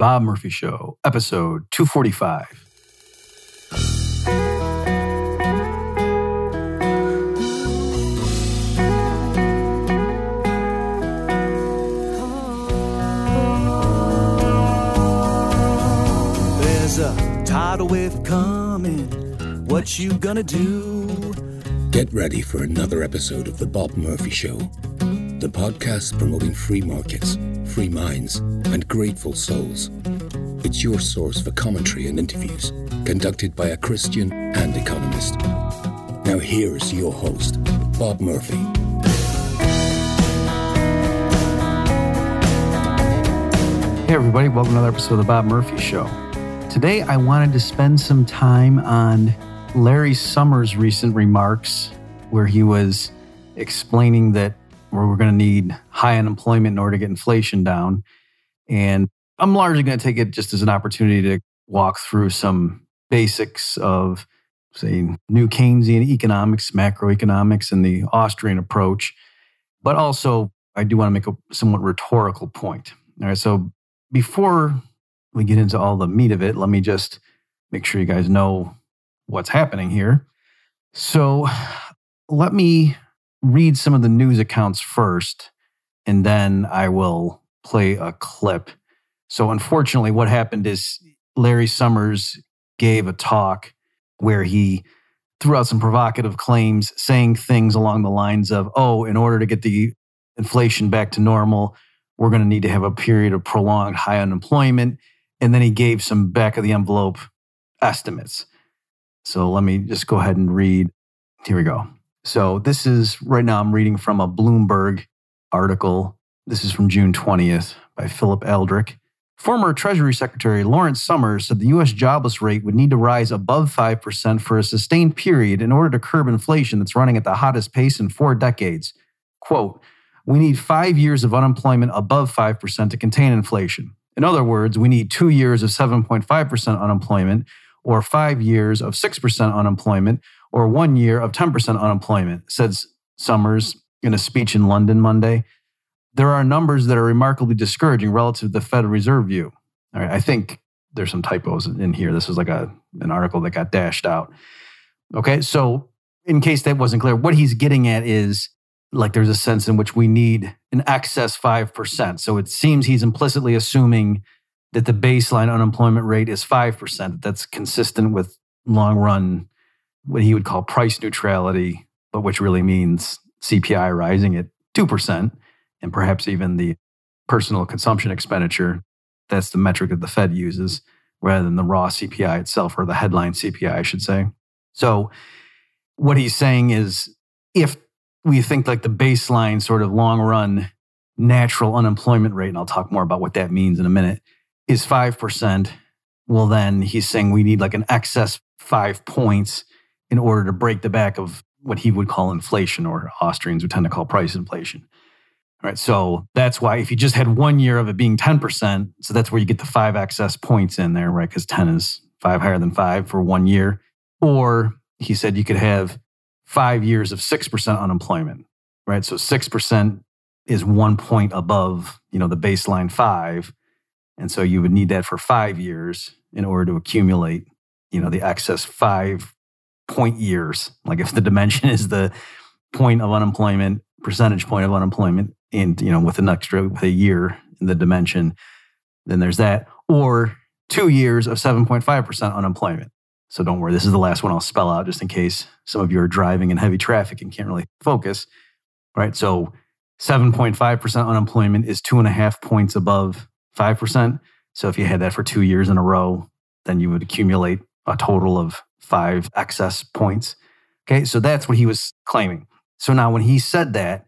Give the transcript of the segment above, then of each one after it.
Bob Murphy Show, episode 245. There's a tidal wave coming. What you gonna do? Get ready for another episode of The Bob Murphy Show, the podcast promoting free markets, free minds, and grateful souls. It's your source for commentary and interviews conducted by a Christian and economist. Now here's your host, Bob Murphy. Hey everybody, welcome to another episode of The Bob Murphy Show. Today I wanted to spend some time on Larry Summers' recent remarks where he was explaining that we're going to need high unemployment in order to get inflation down. And I'm largely going to take it just as an opportunity to walk through some basics of, say, New Keynesian economics, macroeconomics, and the Austrian approach. But also, I do want to make a somewhat rhetorical point. All right, so before we get into all the meat of it, let me just make sure you guys know what's happening here. So let me read some of the news accounts first, and then I will play a clip. So unfortunately, what happened is Larry Summers gave a talk where he threw out some provocative claims, saying things along the lines of, oh, in order to get the inflation back to normal, we're going to need to have a period of prolonged high unemployment. And then he gave some back-of-the-envelope estimates. So let me just go ahead and read. Here we go. So this is, right now I'm reading from a Bloomberg article. This is from June 20th by Philip Eldrick. Former Treasury Secretary Lawrence Summers said the U.S. jobless rate would need to rise above 5% for a sustained period in order to curb inflation that's running at the hottest pace in 4 decades. Quote, we need 5 years of unemployment above 5% to contain inflation. In other words, we need 2 years of 7.5% unemployment, or 5 years of 6% unemployment, or 1 year of 10% unemployment, says Summers in a speech in London Monday. There are numbers that are remarkably discouraging relative to the Federal Reserve view. All right, I think there's some typos in here. This was like an article that got dashed out. Okay, so in case that wasn't clear, what he's getting at is like there's a sense in which we need an excess 5%. So it seems he's implicitly assuming that the baseline unemployment rate is 5%. That's consistent with long-run what he would call price neutrality, but which really means CPI rising at 2%, and perhaps even the personal consumption expenditure. That's the metric that the Fed uses, rather than the raw CPI itself, or the headline CPI, I should say. So what he's saying is, if we think like the baseline sort of long-run natural unemployment rate, and I'll talk more about what that means in a minute, is 5%, well then he's saying we need like an excess 5 points in order to break the back of what he would call inflation, or Austrians would tend to call price inflation. All right, so that's why if you just had 1 year of it being 10%, so that's where you get the 5 excess points in there, right? Because 10 is 5 higher than 5 for 1 year. Or he said you could have 5 years of 6% unemployment, right? So 6% is 1 point above, you know, the baseline 5. And so you would need that for 5 years in order to accumulate, you know, the excess 5 point years. Like if the dimension is the point of unemployment, percentage point of unemployment, and you know, with an extra, with a year in the dimension, then there's that. Or 2 years of 7.5% unemployment. So don't worry, this is the last one I'll spell out just in case some of you are driving in heavy traffic and can't really focus. All right, so 7.5% unemployment is 2.5 points above 5%. So if you had that for 2 years in a row, then you would accumulate a total of 5 excess points. Okay, so that's what he was claiming. So now when he said that,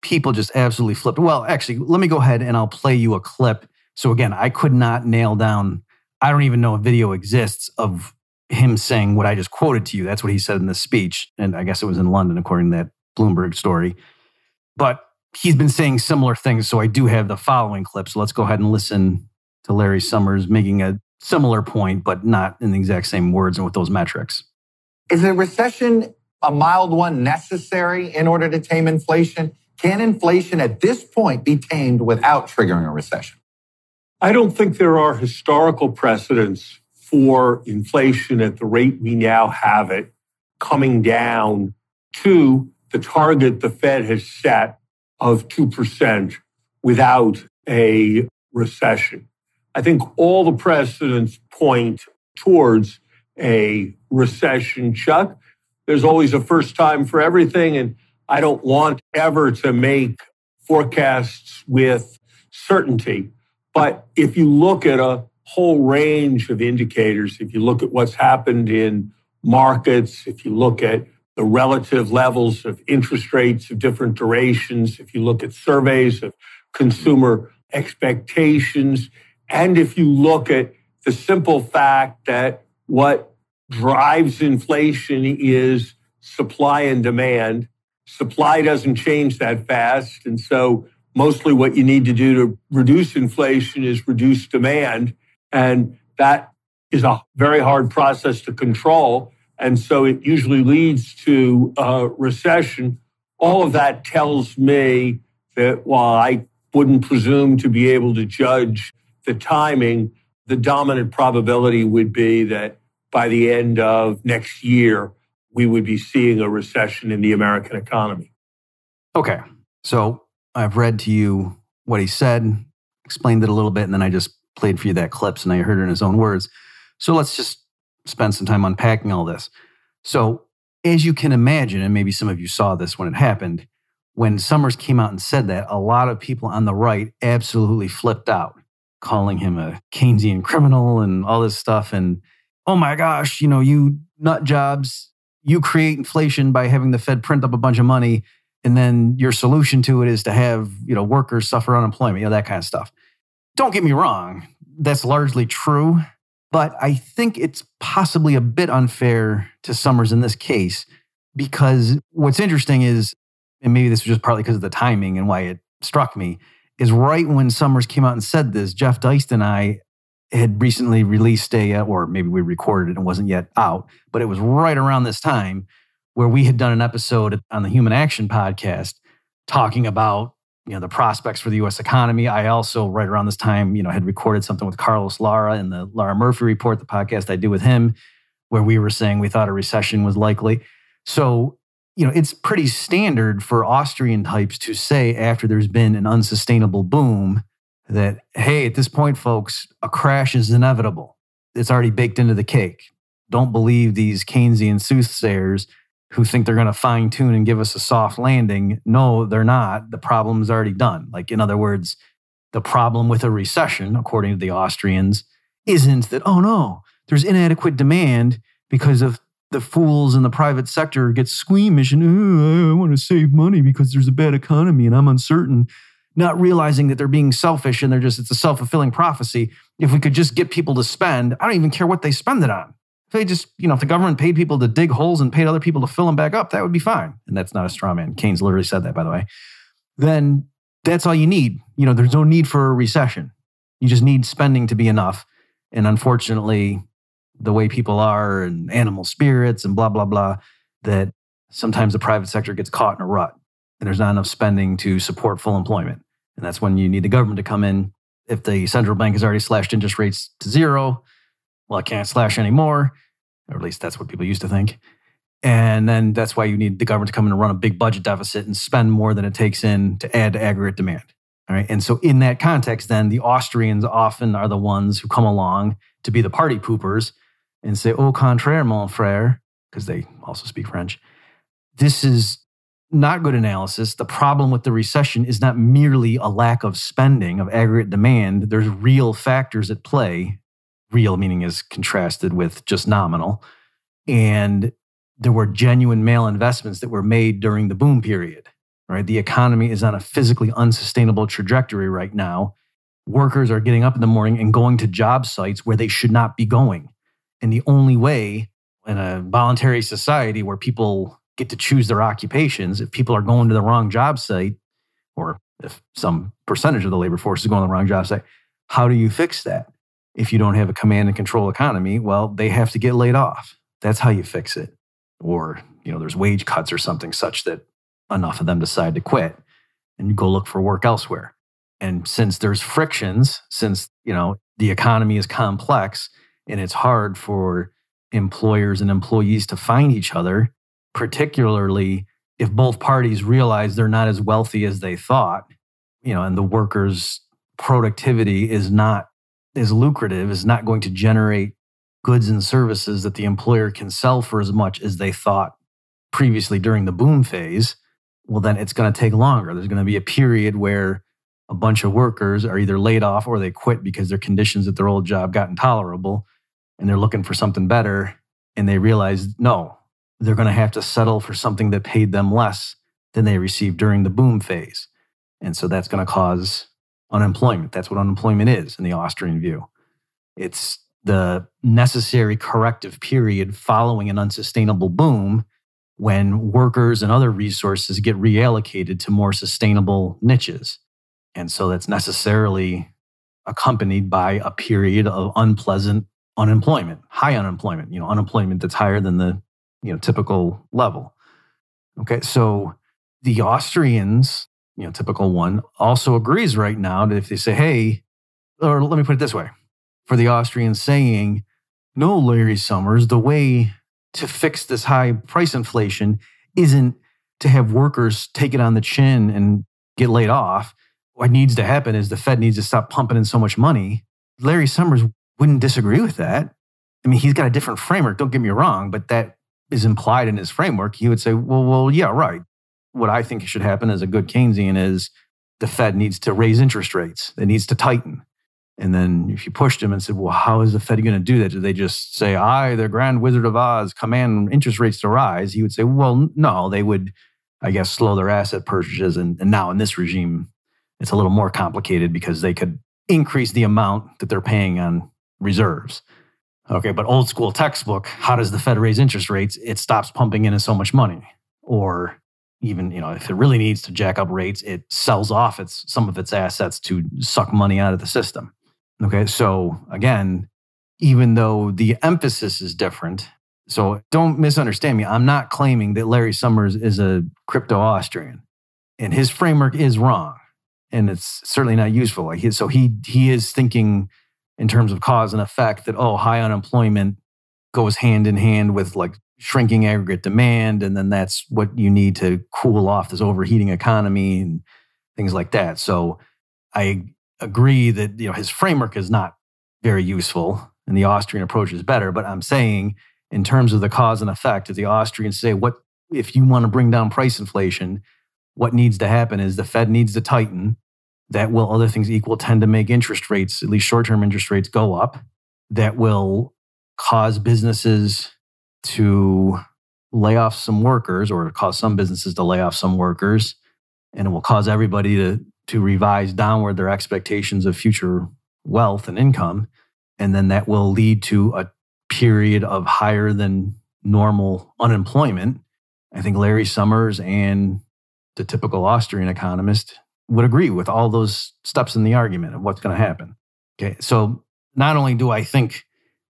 people just absolutely flipped. Well, actually, let me go ahead and I'll play you a clip. So again, I could not nail down, I don't even know a video exists of him saying what I just quoted to you. That's what he said in this speech. And I guess it was in London, according to that Bloomberg story. But he's been saying similar things. So I do have the following clip. So let's go ahead and listen to Larry Summers making a similar point, but not in the exact same words and with those metrics. Is a recession, a mild one, necessary in order to tame inflation? Can inflation at this point be tamed without triggering a recession? I don't think there are historical precedents for inflation at the rate we now have it coming down to the target the Fed has set of 2% without a recession. I think all the precedents point towards a recession, Chuck. There's always a first time for everything, and I don't want ever to make forecasts with certainty. But if you look at a whole range of indicators, if you look at what's happened in markets, if you look at the relative levels of interest rates of different durations, if you look at surveys of consumer expectations, and if you look at the simple fact that what drives inflation is supply and demand. Supply doesn't change that fast. And so mostly what you need to do to reduce inflation is reduce demand. And that is a very hard process to control. And so it usually leads to a recession. All of that tells me that while I wouldn't presume to be able to judge the timing, the dominant probability would be that by the end of next year, we would be seeing a recession in the American economy. Okay. So I've read to you what he said, explained it a little bit, and then I just played for you that clip, so now you heard it in his own words. So let's just spend some time unpacking all this. So as you can imagine, and maybe some of you saw this when it happened, when Summers came out and said that, a lot of people on the right absolutely flipped out, calling him a Keynesian criminal and all this stuff. And, oh my gosh, you know, you nut jobs, you create inflation by having the Fed print up a bunch of money, and then your solution to it is to have, you know, workers suffer unemployment, you know, that kind of stuff. Don't get me wrong, that's largely true, but I think it's possibly a bit unfair to Summers in this case, because what's interesting is, and maybe this was just partly because of the timing and why it struck me, is right when Summers came out and said this, Jeff Deist and I had recently released a, or maybe we recorded it and wasn't yet out, but it was right around this time where we had done an episode on the Human Action Podcast talking about, you know, the prospects for the U.S. economy. I also, right around this time, you know, had recorded something with Carlos Lara in the Lara Murphy Report, the podcast I do with him, where we were saying we thought a recession was likely. So, you know, it's pretty standard for Austrian types to say after there's been an unsustainable boom that, hey, at this point, folks, a crash is inevitable. It's already baked into the cake. Don't believe these Keynesian soothsayers who think they're going to fine tune and give us a soft landing. No, they're not. The problem's already done. Like, in other words, the problem with a recession, according to the Austrians, isn't that, oh no, there's inadequate demand because of the fools in the private sector get squeamish and, oh, I want to save money because there's a bad economy and I'm uncertain, not realizing that they're being selfish and they're just, it's a self-fulfilling prophecy. If we could just get people to spend, I don't even care what they spend it on. If they just, you know, if the government paid people to dig holes and paid other people to fill them back up, that would be fine. And that's not a straw man. Keynes literally said that, by the way. Then that's all you need. You know, there's no need for a recession. You just need spending to be enough. And unfortunately, the way people are and animal spirits and blah, blah, blah, that sometimes the private sector gets caught in a rut and there's not enough spending to support full employment. And that's when you need the government to come in. If the central bank has already slashed interest rates to zero, well, it can't slash anymore, or at least that's what people used to think. And then that's why you need the government to come in and run a big budget deficit and spend more than it takes in to add to aggregate demand. All right. And so in that context, then the Austrians often are the ones who come along to be the party poopers and say, au contraire, mon frère, because they also speak French. This is not good analysis. The problem with the recession is not merely a lack of spending, of aggregate demand. There's real factors at play. Real meaning is contrasted with just nominal. And there were genuine malinvestments that were made during the boom period, right? The economy is on a physically unsustainable trajectory right now. Workers are getting up in the morning and going to job sites where they should not be going. And the only way in a voluntary society where people get to choose their occupations, if people are going to the wrong job site, or if some percentage of the labor force is going to the wrong job site, how do you fix that? If you don't have a command and control economy, well, they have to get laid off. That's how you fix it. Or, you know, there's wage cuts or something such that enough of them decide to quit and you go look for work elsewhere. And since there's frictions, since, you know, the economy is complex and it's hard for employers and employees to find each other, particularly if both parties realize they're not as wealthy as they thought, you know, and the workers' productivity is not as lucrative, is not going to generate goods and services that the employer can sell for as much as they thought previously during the boom phase, well, then it's going to take longer. There's going to be a period where a bunch of workers are either laid off or they quit because their conditions at their old job got intolerable and they're looking for something better, and they realize, no, they're going to have to settle for something that paid them less than they received during the boom phase. And so that's going to cause unemployment. That's what unemployment is in the Austrian view. It's the necessary corrective period following an unsustainable boom when workers and other resources get reallocated to more sustainable niches. And so that's necessarily accompanied by a period of unpleasant unemployment, high unemployment, you know, unemployment that's higher than the, you know, typical level. Okay, so the Austrians, you know, typical one, also agrees right now that if they say, hey, or let me put it this way, for the Austrians saying, no, Larry Summers, the way to fix this high price inflation isn't to have workers take it on the chin and get laid off. What needs to happen is the Fed needs to stop pumping in so much money. Larry Summers wouldn't disagree with that. I mean, he's got a different framework, don't get me wrong, but that is implied in his framework. He would say, well, yeah, right. What I think should happen as a good Keynesian is the Fed needs to raise interest rates. It needs to tighten. And then if you pushed him and said, well, how is the Fed going to do that? Do they just say, I, the Grand Wizard of Oz, command interest rates to rise? He would say, well, no, they would, I guess, slow their asset purchases. And now in this regime, it's a little more complicated because they could increase the amount that they're paying on reserves. Okay, but old school textbook, how does the Fed raise interest rates? It stops pumping in so much money. Or even, you know, if it really needs to jack up rates, it sells off some of its assets to suck money out of the system. Okay, so again, even though the emphasis is different, so don't misunderstand me. I'm not claiming that Larry Summers is a crypto-Austrian, and his framework is wrong, and it's certainly not useful. So he is thinking in terms of cause and effect that, oh, high unemployment goes hand in hand with like shrinking aggregate demand, and then that's what you need to cool off this overheating economy and things like that. So I agree that, you know, his framework is not very useful and the Austrian approach is better, but I'm saying in terms of the cause and effect, if the Austrians say, what if you want to bring down price inflation, what needs to happen is the Fed needs to tighten. That will, other things equal, tend to make interest rates, at least short-term interest rates, go up. That will cause businesses to lay off some workers, or cause some businesses to lay off some workers, and it will cause everybody to revise downward their expectations of future wealth and income. And then that will lead to a period of higher than normal unemployment. I think Larry Summers and the typical Austrian economist would agree with all those steps in the argument of what's going to happen. Okay, so not only do I think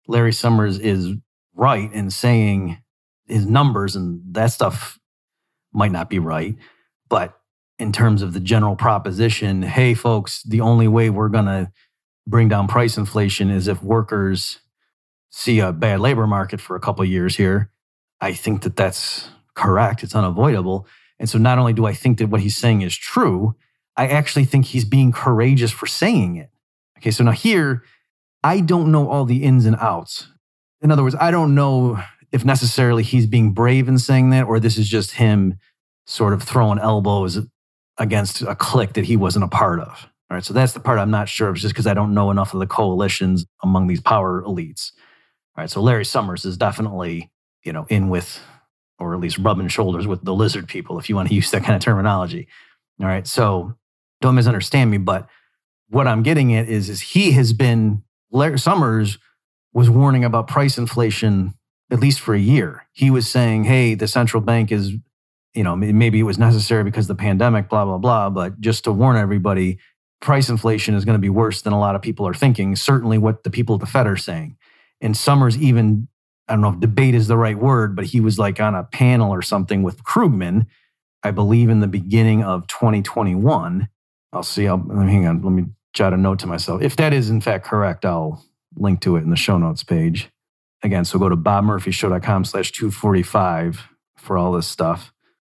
Larry Summers is right in saying his numbers and that stuff might not be right, but in terms of the general proposition, hey, folks, the only way we're going to bring down price inflation is if workers see a bad labor market for a couple of years here. I think that that's correct. It's unavoidable. And so not only do I think that what he's saying is true, I actually think he's being courageous for saying it. Okay, so now here, I don't know all the ins and outs. In other words, I don't know if necessarily he's being brave in saying that, or this is just him sort of throwing elbows against a clique that he wasn't a part of. All right, so that's the part I'm not sure of, just because I don't know enough of the coalitions among these power elites. All right, so Larry Summers is definitely, you know, in with, or at least rubbing shoulders with the lizard people, if you want to use that kind of terminology. All right, so don't misunderstand me, but what I'm getting at is he has been, Larry Summers was warning about price inflation at least for a year. He was saying, hey, the central bank is, you know, maybe it was necessary because of the pandemic, blah, blah, blah. But just to warn everybody, price inflation is going to be worse than a lot of people are thinking, certainly what the people at the Fed are saying. And Summers even, I don't know if debate is the right word, but he was like on a panel or something with Krugman, I believe in the beginning of 2021. I'll see. Hang on. Let me jot a note to myself. If that is in fact correct, I'll link to it in the show notes page. Again, so go to bobmurphyshow.com/245 for all this stuff.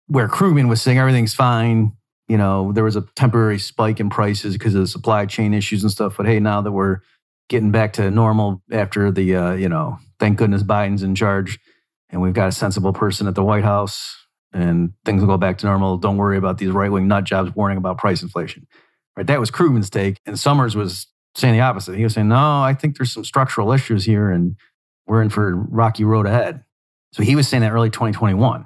Where Krugman was saying everything's fine. You know, there was a temporary spike in prices because of the supply chain issues and stuff. But hey, now that we're getting back to normal after the, thank goodness Biden's in charge and we've got a sensible person at the White House and things will go back to normal. Don't worry about these right-wing nut jobs warning about price inflation. Right? That was Krugman's take. And Summers was saying the opposite. He was saying, no, I think there's some structural issues here and we're in for a rocky road ahead. So he was saying that early 2021.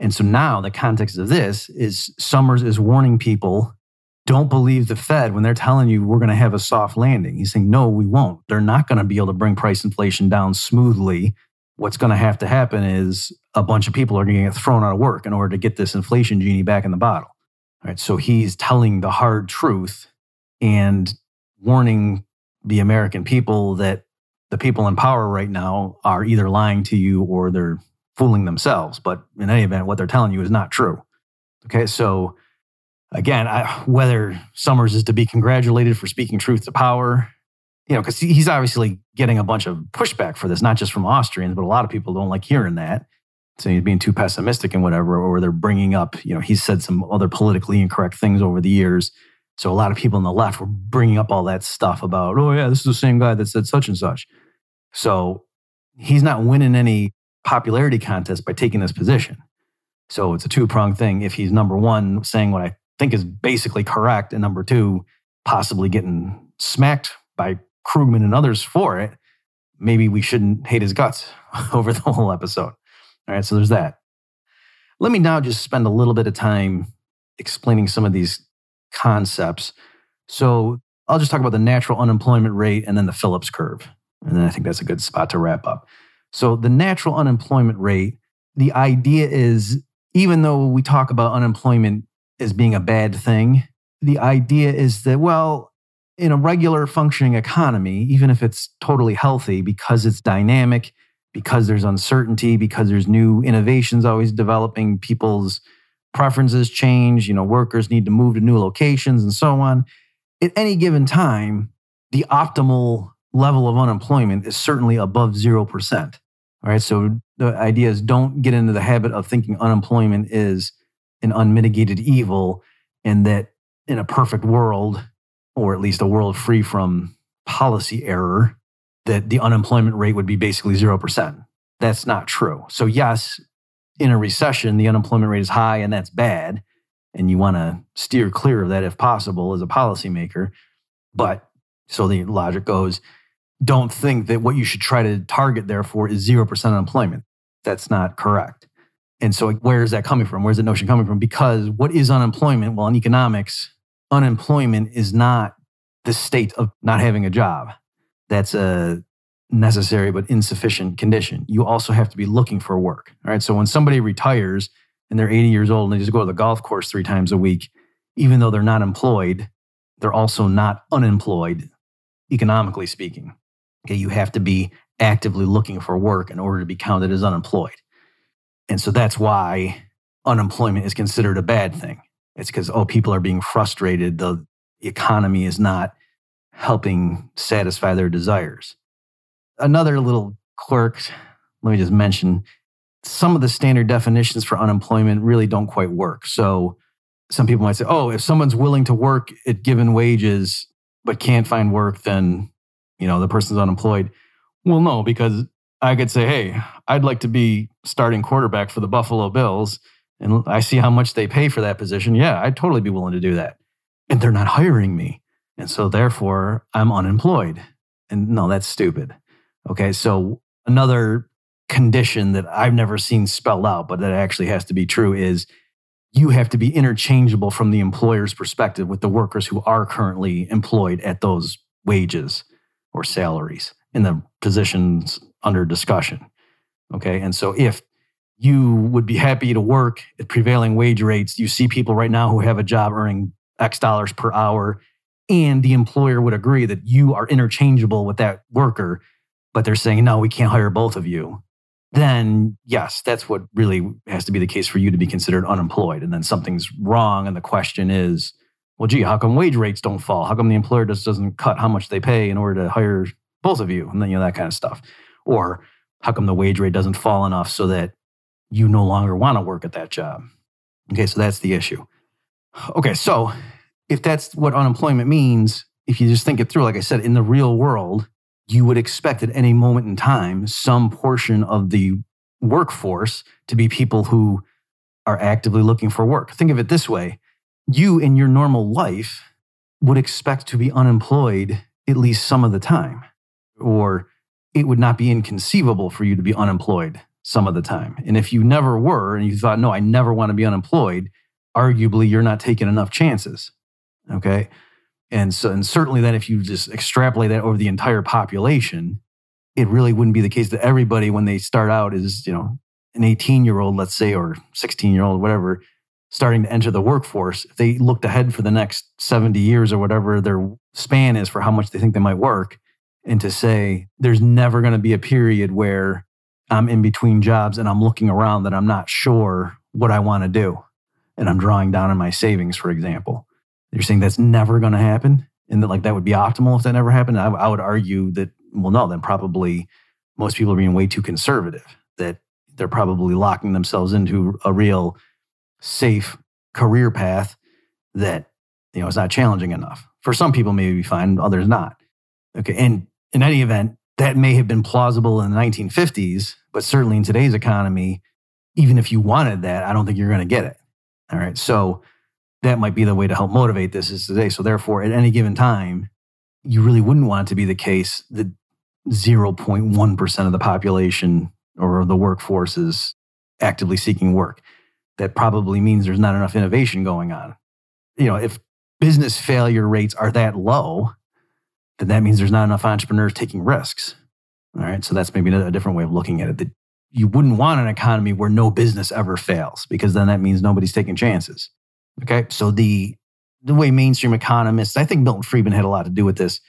And so now the context of this is Summers is warning people, don't believe the Fed when they're telling you we're going to have a soft landing. He's saying, no, we won't. They're not going to be able to bring price inflation down smoothly. What's going to have to happen is a bunch of people are going to get thrown out of work in order to get this inflation genie back in the bottle. All right, so he's telling the hard truth and warning the American people that the people in power right now are either lying to you or they're fooling themselves. But in any event, what they're telling you is not true. Okay, so again, whether Summers is to be congratulated for speaking truth to power, because he's obviously getting a bunch of pushback for this, not just from Austrians, but a lot of people don't like hearing that. So he's being too pessimistic and whatever, or they're bringing up, he's said some other politically incorrect things over the years. So a lot of people on the left were bringing up all that stuff about, oh yeah, this is the same guy that said such and such. So he's not winning any popularity contest by taking this position. So it's a two-pronged thing. If he's number one, saying what I think is basically correct, and number two, possibly getting smacked by Krugman and others for it, maybe we shouldn't hate his guts over the whole episode. All right, so there's that. Let me now just spend a little bit of time explaining some of these concepts. So I'll just talk about the natural unemployment rate and then the Phillips curve. And then I think that's a good spot to wrap up. So the natural unemployment rate, the idea is, even though we talk about unemployment as being a bad thing, the idea is that, well, in a regular functioning economy, even if it's totally healthy, because it's dynamic, because there's uncertainty, because there's new innovations always developing, people's preferences change, workers need to move to new locations and so on. At any given time, the optimal level of unemployment is certainly above 0%. All right, so the idea is, don't get into the habit of thinking unemployment is an unmitigated evil and that in a perfect world, or at least a world free from policy error, that the unemployment rate would be basically 0%. That's not true. So yes, in a recession, the unemployment rate is high and that's bad. And you want to steer clear of that if possible as a policymaker. But so the logic goes, don't think that what you should try to target therefore is 0% unemployment. That's not correct. And so where is that coming from? Where's that notion coming from? Because what is unemployment? Well, in economics, unemployment is not the state of not having a job. That's a necessary but insufficient condition. You also have to be looking for work. All right. So when somebody retires and they're 80 years old and they just go to the golf course 3 times a week, even though they're not employed, they're also not unemployed, economically speaking. Okay, you have to be actively looking for work in order to be counted as unemployed. And so that's why unemployment is considered a bad thing. It's because, people are being frustrated. The economy is not helping satisfy their desires. Another little quirk, let me just mention, some of the standard definitions for unemployment really don't quite work. So some people might say, if someone's willing to work at given wages but can't find work, then, the person's unemployed. Well, no, because I could say, hey, I'd like to be starting quarterback for the Buffalo Bills, and I see how much they pay for that position. Yeah, I'd totally be willing to do that. And they're not hiring me. And so therefore, I'm unemployed. And no, that's stupid. Okay, so another condition that I've never seen spelled out, but that actually has to be true, is you have to be interchangeable from the employer's perspective with the workers who are currently employed at those wages or salaries in the positions under discussion. Okay, and so if you would be happy to work at prevailing wage rates, you see people right now who have a job earning X dollars per hour, and the employer would agree that you are interchangeable with that worker, but they're saying, no, we can't hire both of you, then yes, that's what really has to be the case for you to be considered unemployed. And then something's wrong. And the question is, well, gee, how come wage rates don't fall? How come the employer just doesn't cut how much they pay in order to hire both of you? And then, you know, that kind of stuff. Or how come the wage rate doesn't fall enough so that you no longer want to work at that job? Okay, so that's the issue. Okay, so if that's what unemployment means, if you just think it through, like I said, in the real world, you would expect at any moment in time some portion of the workforce to be people who are actively looking for work. Think of it this way. You in your normal life would expect to be unemployed at least some of the time, or it would not be inconceivable for you to be unemployed some of the time. And if you never were and you thought, no, I never want to be unemployed, arguably you're not taking enough chances, okay? And certainly then if you just extrapolate that over the entire population, it really wouldn't be the case that everybody when they start out is, you know, an 18-year-old, let's say, or 16-year-old, whatever, starting to enter the workforce. If they looked ahead for the next 70 years or whatever their span is for how much they think they might work, and to say there's never going to be a period where I'm in between jobs and I'm looking around that I'm not sure what I want to do and I'm drawing down on my savings, for example. You're saying that's never going to happen and that like that would be optimal if that never happened? I would argue that, well, no, then probably most people are being way too conservative, that they're probably locking themselves into a real safe career path that, you know, is not challenging enough. For some people, maybe fine, others not. Okay, and in any event, that may have been plausible in the 1950s, but certainly in today's economy, even if you wanted that, I don't think you're going to get it. All right, so that might be the way to help motivate this is today. So therefore, at any given time, you really wouldn't want it to be the case that 0.1% of the population or the workforce is actively seeking work. That probably means there's not enough innovation going on. You know, if business failure rates are that low, then that means there's not enough entrepreneurs taking risks. All right, so that's maybe a different way of looking at it. That you wouldn't want an economy where no business ever fails, because then that means nobody's taking chances. Okay, so the way mainstream economists, I think Milton Friedman had a lot to do with this,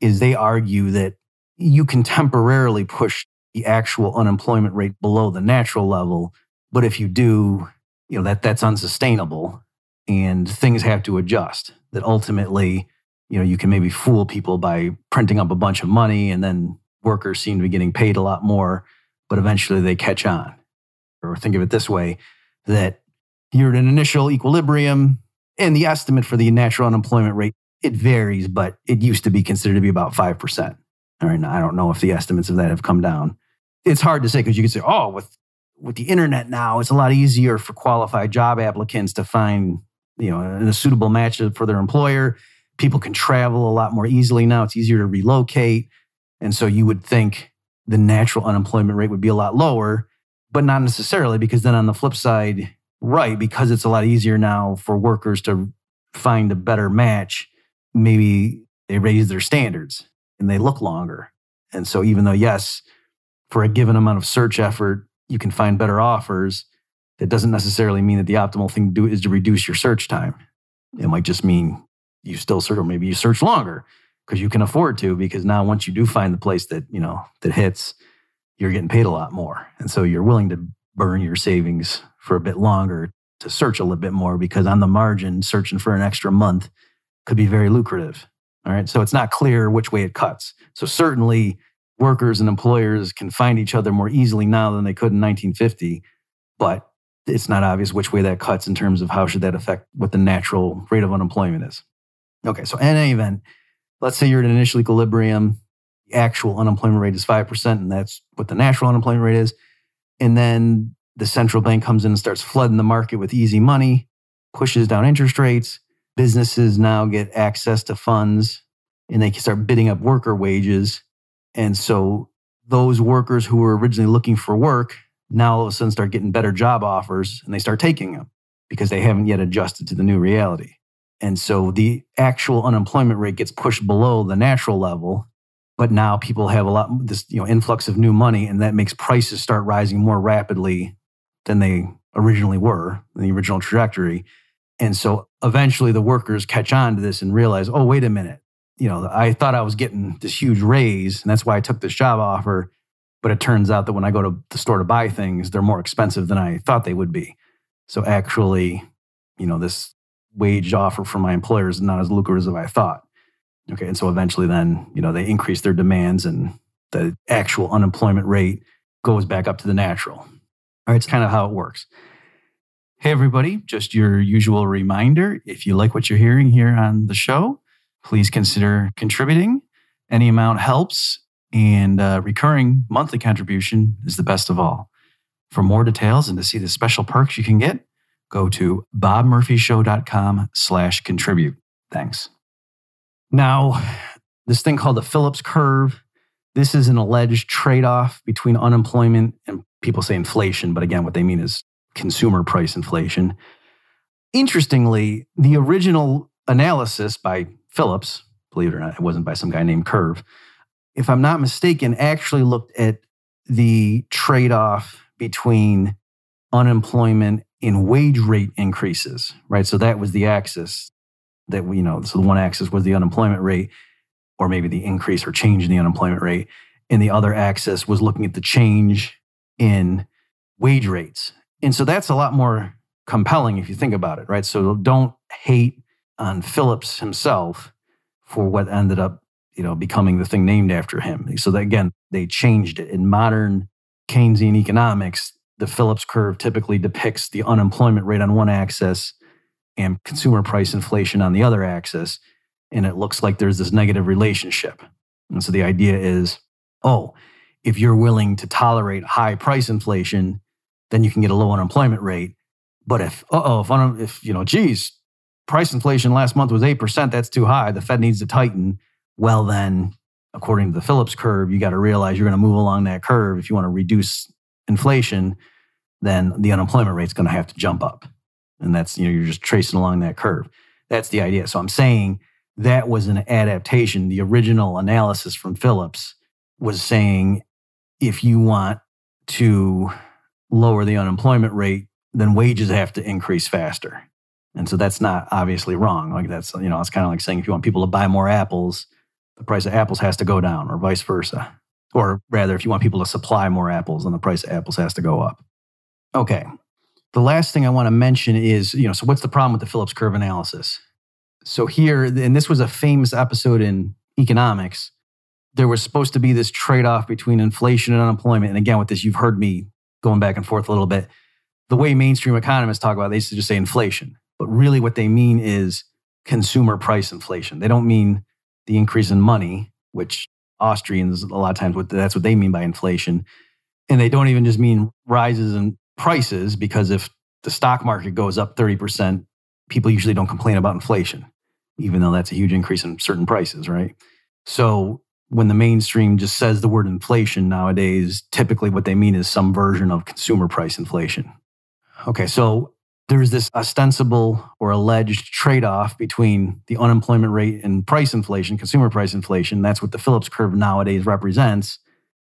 is they argue that you can temporarily push the actual unemployment rate below the natural level, but if you do, you know, that's unsustainable and things have to adjust. That ultimately, you know, you can maybe fool people by printing up a bunch of money and then workers seem to be getting paid a lot more, but eventually they catch on. Or think of it this way, that you're at an initial equilibrium and the estimate for the natural unemployment rate, it varies, but it used to be considered to be about 5%. All right, now I don't know if the estimates of that have come down. It's hard to say because you can say, oh, with the internet now, it's a lot easier for qualified job applicants to find, you know, a suitable match for their employer. People can travel a lot more easily now. It's easier to relocate. And so you would think the natural unemployment rate would be a lot lower, but not necessarily, because then on the flip side, right, because it's a lot easier now for workers to find a better match, maybe they raise their standards and they look longer. And so even though, yes, for a given amount of search effort, you can find better offers, that doesn't necessarily mean that the optimal thing to do is to reduce your search time. It might just mean you still search, or maybe you search longer because you can afford to, because now once you do find the place that, you know, that hits, you're getting paid a lot more. And so you're willing to burn your savings for a bit longer to search a little bit more, because on the margin, searching for an extra month could be very lucrative. All right. So it's not clear which way it cuts. So certainly workers and employers can find each other more easily now than they could in 1950, but it's not obvious which way that cuts in terms of how should that affect what the natural rate of unemployment is. Okay, so in any event, let's say you're at an initial equilibrium, the actual unemployment rate is 5%, and that's what the natural unemployment rate is. And then the central bank comes in and starts flooding the market with easy money, pushes down interest rates, businesses now get access to funds, and they can start bidding up worker wages. And so those workers who were originally looking for work now all of a sudden start getting better job offers, and they start taking them because they haven't yet adjusted to the new reality. And so the actual unemployment rate gets pushed below the natural level, but now people have a lot this, you know, influx of new money, and that makes prices start rising more rapidly than they originally were in the original trajectory. And so eventually the workers catch on to this and realize, oh, wait a minute, you know, I thought I was getting this huge raise, and that's why I took this job offer. But it turns out that when I go to the store to buy things, they're more expensive than I thought they would be. So actually, you know, this wage offer from my employer is not as lucrative as I thought. Okay. And so eventually then, you know, they increase their demands and the actual unemployment rate goes back up to the natural. All right. It's kind of how it works. Hey, everybody, just your usual reminder. If you like what you're hearing here on the show, please consider contributing. Any amount helps, and recurring monthly contribution is the best of all. For more details and to see the special perks you can get, go to bobmurphyshow.com/contribute. Thanks. Now, this thing called the Phillips Curve, this is an alleged trade-off between unemployment and people say inflation, but again, what they mean is consumer price inflation. Interestingly, the original analysis by Phillips, believe it or not, it wasn't by some guy named Curve, if I'm not mistaken, actually looked at the trade-off between unemployment and wage rate increases, right? So that was the axis that we, you know, so the one axis was the unemployment rate, or maybe the increase or change in the unemployment rate. And the other axis was looking at the change in wage rates. And so that's a lot more compelling if you think about it, right? So don't hate on Phillips himself for what ended up, you know, becoming the thing named after him. So that, again, they changed it. In modern Keynesian economics, the Phillips curve typically depicts the unemployment rate on one axis and consumer price inflation on the other axis. And it looks like there's this negative relationship. And so the idea is, oh, if you're willing to tolerate high price inflation, then you can get a low unemployment rate. But if price inflation last month was 8%, that's too high, the Fed needs to tighten. Well, then, according to the Phillips curve, you got to realize you're going to move along that curve. If you want to reduce inflation, then the unemployment rate's going to have to jump up. And that's, you know, you're just tracing along that curve. That's the idea. So I'm saying that was an adaptation. The original analysis from Phillips was saying, if you want to lower the unemployment rate, then wages have to increase faster. And so that's not obviously wrong. Like that's, you know, it's kind of like saying if you want people to buy more apples, the price of apples has to go down, or vice versa. Or rather, if you want people to supply more apples, then the price of apples has to go up. Okay. The last thing I want to mention is, you know, so what's the problem with the Phillips curve analysis? So here, and this was a famous episode in economics, there was supposed to be this trade-off between inflation and unemployment. And again, with this, you've heard me going back and forth a little bit. The way mainstream economists talk about it, they used to just say inflation. But really what they mean is consumer price inflation. They don't mean the increase in money, which Austrians, a lot of times, that's what they mean by inflation. And they don't even just mean rises in prices, because if the stock market goes up 30%, people usually don't complain about inflation, even though that's a huge increase in certain prices, right? So when the mainstream just says the word inflation nowadays, typically what they mean is some version of consumer price inflation. Okay, so there's this ostensible or alleged trade-off between the unemployment rate and price inflation, consumer price inflation. That's what the Phillips curve nowadays represents.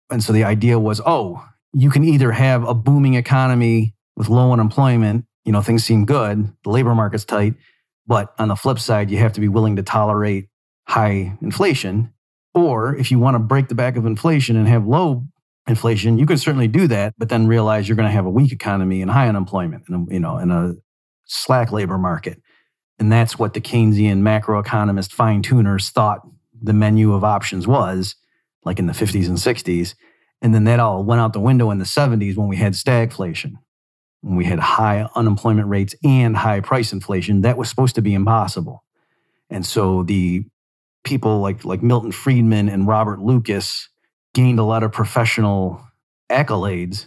And so the idea was, oh, you can either have a booming economy with low unemployment, you know, things seem good, the labor market's tight, but on the flip side, you have to be willing to tolerate high inflation. Or if you want to break the back of inflation and have low inflation, you can certainly do that, but then realize you're going to have a weak economy and high unemployment and, you know, and a slack labor market. And that's what the Keynesian macroeconomist fine-tuners thought the menu of options was, like in the 50s and 60s. And then that all went out the window in the 70s when we had stagflation, when we had high unemployment rates and high price inflation. That was supposed to be impossible. And so the people like Milton Friedman and Robert Lucas gained a lot of professional accolades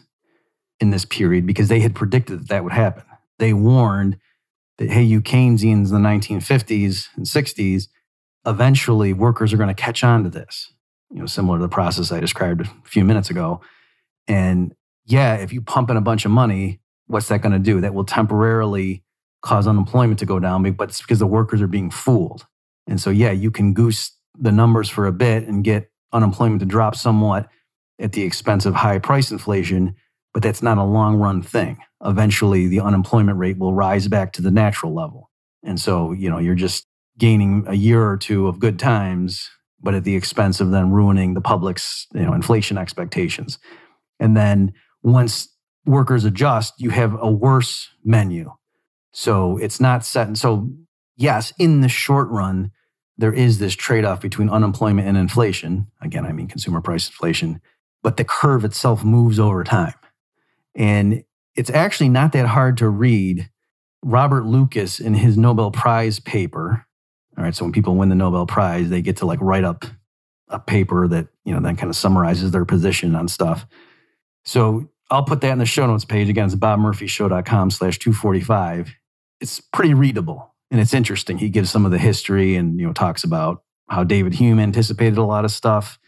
in this period because they had predicted that would happen. They warned that, hey, you Keynesians in the 1950s and 60s, eventually workers are going to catch on to this, you know, similar to the process I described a few minutes ago. And yeah, if you pump in a bunch of money, what's that going to do? That will temporarily cause unemployment to go down, but it's because the workers are being fooled. And so, yeah, you can goose the numbers for a bit and get unemployment to drop somewhat at the expense of high price inflation, but that's not a long-run thing. Eventually, the unemployment rate will rise back to the natural level. And so, you know, you're just gaining a year or two of good times, but at the expense of then ruining the public's, you know, inflation expectations. And then once workers adjust, you have a worse menu. So it's not set. And so yes, in the short run, there is this trade-off between unemployment and inflation. Again, I mean consumer price inflation. But the curve itself moves over time. And it's actually not that hard to read Robert Lucas in his Nobel Prize paper. All right, so when people win the Nobel Prize, they get to like write up a paper that, you know, then kind of summarizes their position on stuff. So I'll put that in the show notes page. Again, it's bobmurphyshow.com/245. It's pretty readable and it's interesting. He gives some of the history and, you know, talks about how David Hume anticipated a lot of stuff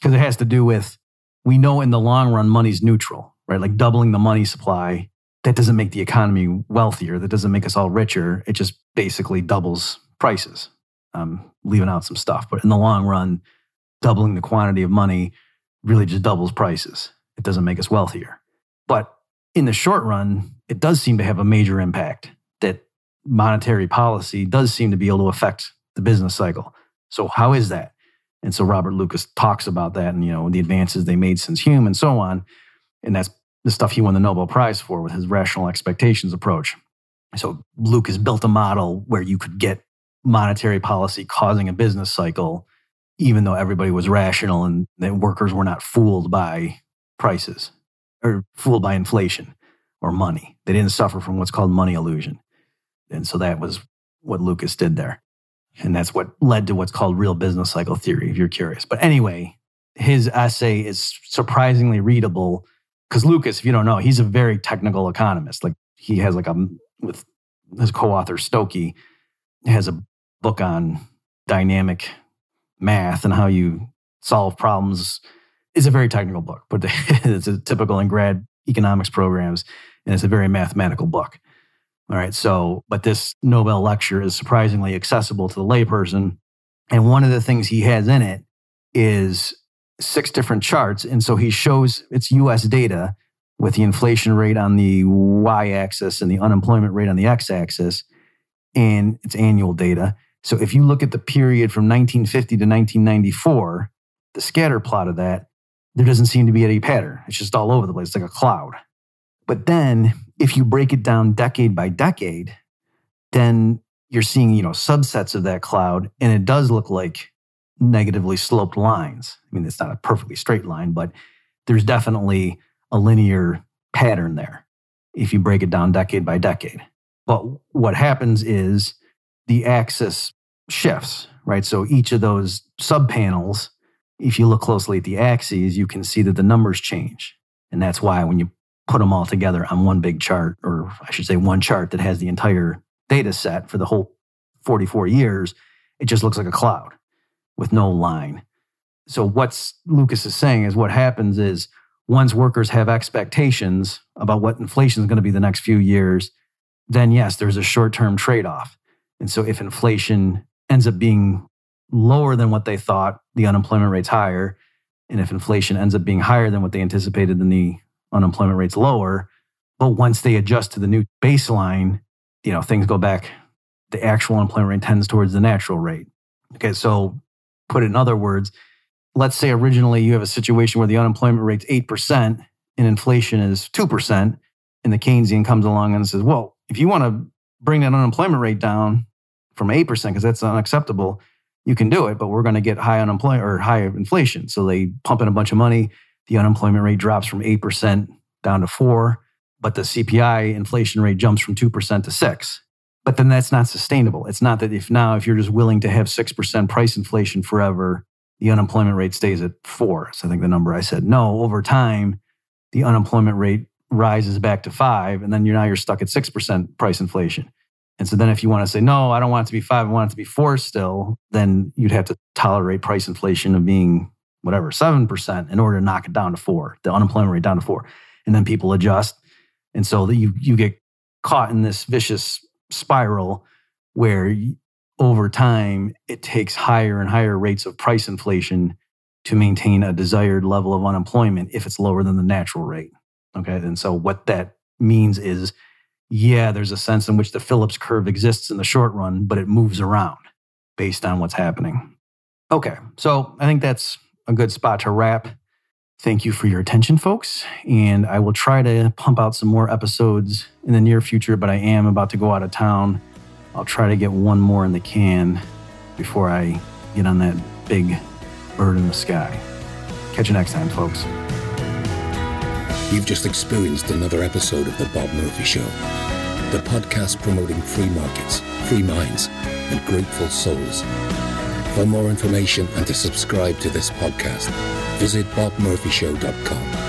because it has to do with, we know in the long run, money's neutral, right? Like doubling the money supply, that doesn't make the economy wealthier. That doesn't make us all richer. It just basically doubles prices. I'm leaving out some stuff, but in the long run, doubling the quantity of money really just doubles prices. It doesn't make us wealthier. But in the short run, it does seem to have a major impact that monetary policy does seem to be able to affect the business cycle. So how is that? And so Robert Lucas talks about that and, you know, the advances they made since Hume and so on. And that's the stuff he won the Nobel Prize for with his rational expectations approach. So Lucas built a model where you could get monetary policy causing a business cycle, even though everybody was rational and the workers were not fooled by prices or fooled by inflation or money. They didn't suffer from what's called money illusion. And so that was what Lucas did there. And that's what led to what's called real business cycle theory, if you're curious. But anyway, his essay is surprisingly readable because Lucas, if you don't know, he's a very technical economist. Like he has like a, with his co-author Stokey, has a book on dynamic math and how you solve problems. It's a very technical book, but it's a typical in grad economics programs, and it's a very mathematical book. All right, so, but this Nobel lecture is surprisingly accessible to the layperson. And one of the things he has in it is 6 different charts. And so he shows it's US data with the inflation rate on the y-axis and the unemployment rate on the x-axis, and it's annual data. So if you look at the period from 1950 to 1994, the scatter plot of that, there doesn't seem to be any pattern. It's just all over the place. It's like a cloud. But then if you break it down decade by decade, then you're seeing, you know, subsets of that cloud, and it does look like negatively sloped lines. I mean, it's not a perfectly straight line, but there's definitely a linear pattern there if you break it down decade by decade. But what happens is the axis shifts, right? So each of those subpanels, if you look closely at the axes, you can see that the numbers change. And that's why when you put them all together on one big chart, or I should say one chart that has the entire data set for the whole 44 years, it just looks like a cloud with no line. So what Lucas is saying is what happens is once workers have expectations about what inflation is going to be the next few years, then yes, there's a short-term trade-off. And so if inflation ends up being lower than what they thought, the unemployment rate's higher. And if inflation ends up being higher than what they anticipated, then the unemployment rate's lower. But once they adjust to the new baseline, you know, things go back. The actual unemployment rate tends towards the natural rate. Okay, so put it in other words, let's say originally you have a situation where the unemployment rate's 8% and inflation is 2%, and the Keynesian comes along and says, well, if you want to bring that unemployment rate down from 8%, because that's unacceptable, you can do it, but we're going to get high unemployment or high inflation. So they pump in a bunch of money. The unemployment rate drops from 8% down to 4%, but the CPI inflation rate jumps from 2% to 6%. But then that's not sustainable. It's not that if you're just willing to have 6% price inflation forever, the unemployment rate stays at 4%. So I think the number I said. No, over time, the unemployment rate rises back to 5%, and then you're stuck at 6% price inflation. And so then if you want to say, no, I don't want it to be 5%, I want it to be 4% still, then you'd have to tolerate price inflation of being whatever, 7% in order to knock it down to 4%, the unemployment rate down to 4%. And then people adjust. And so you get caught in this vicious spiral where over time, it takes higher and higher rates of price inflation to maintain a desired level of unemployment if it's lower than the natural rate. Okay. And so what that means is, yeah, there's a sense in which the Phillips curve exists in the short run, but it moves around based on what's happening. Okay, so I think that's a good spot to wrap. Thank you for your attention, folks. And I will try to pump out some more episodes in the near future, but I am about to go out of town I'll try to get one more in the can before I get on that big bird in the sky. Catch you next time, folks. You've just experienced another episode of The Bob Murphy Show, the podcast promoting free markets, free minds, and grateful souls. For more information and to subscribe to this podcast, visit bobmurphyshow.com.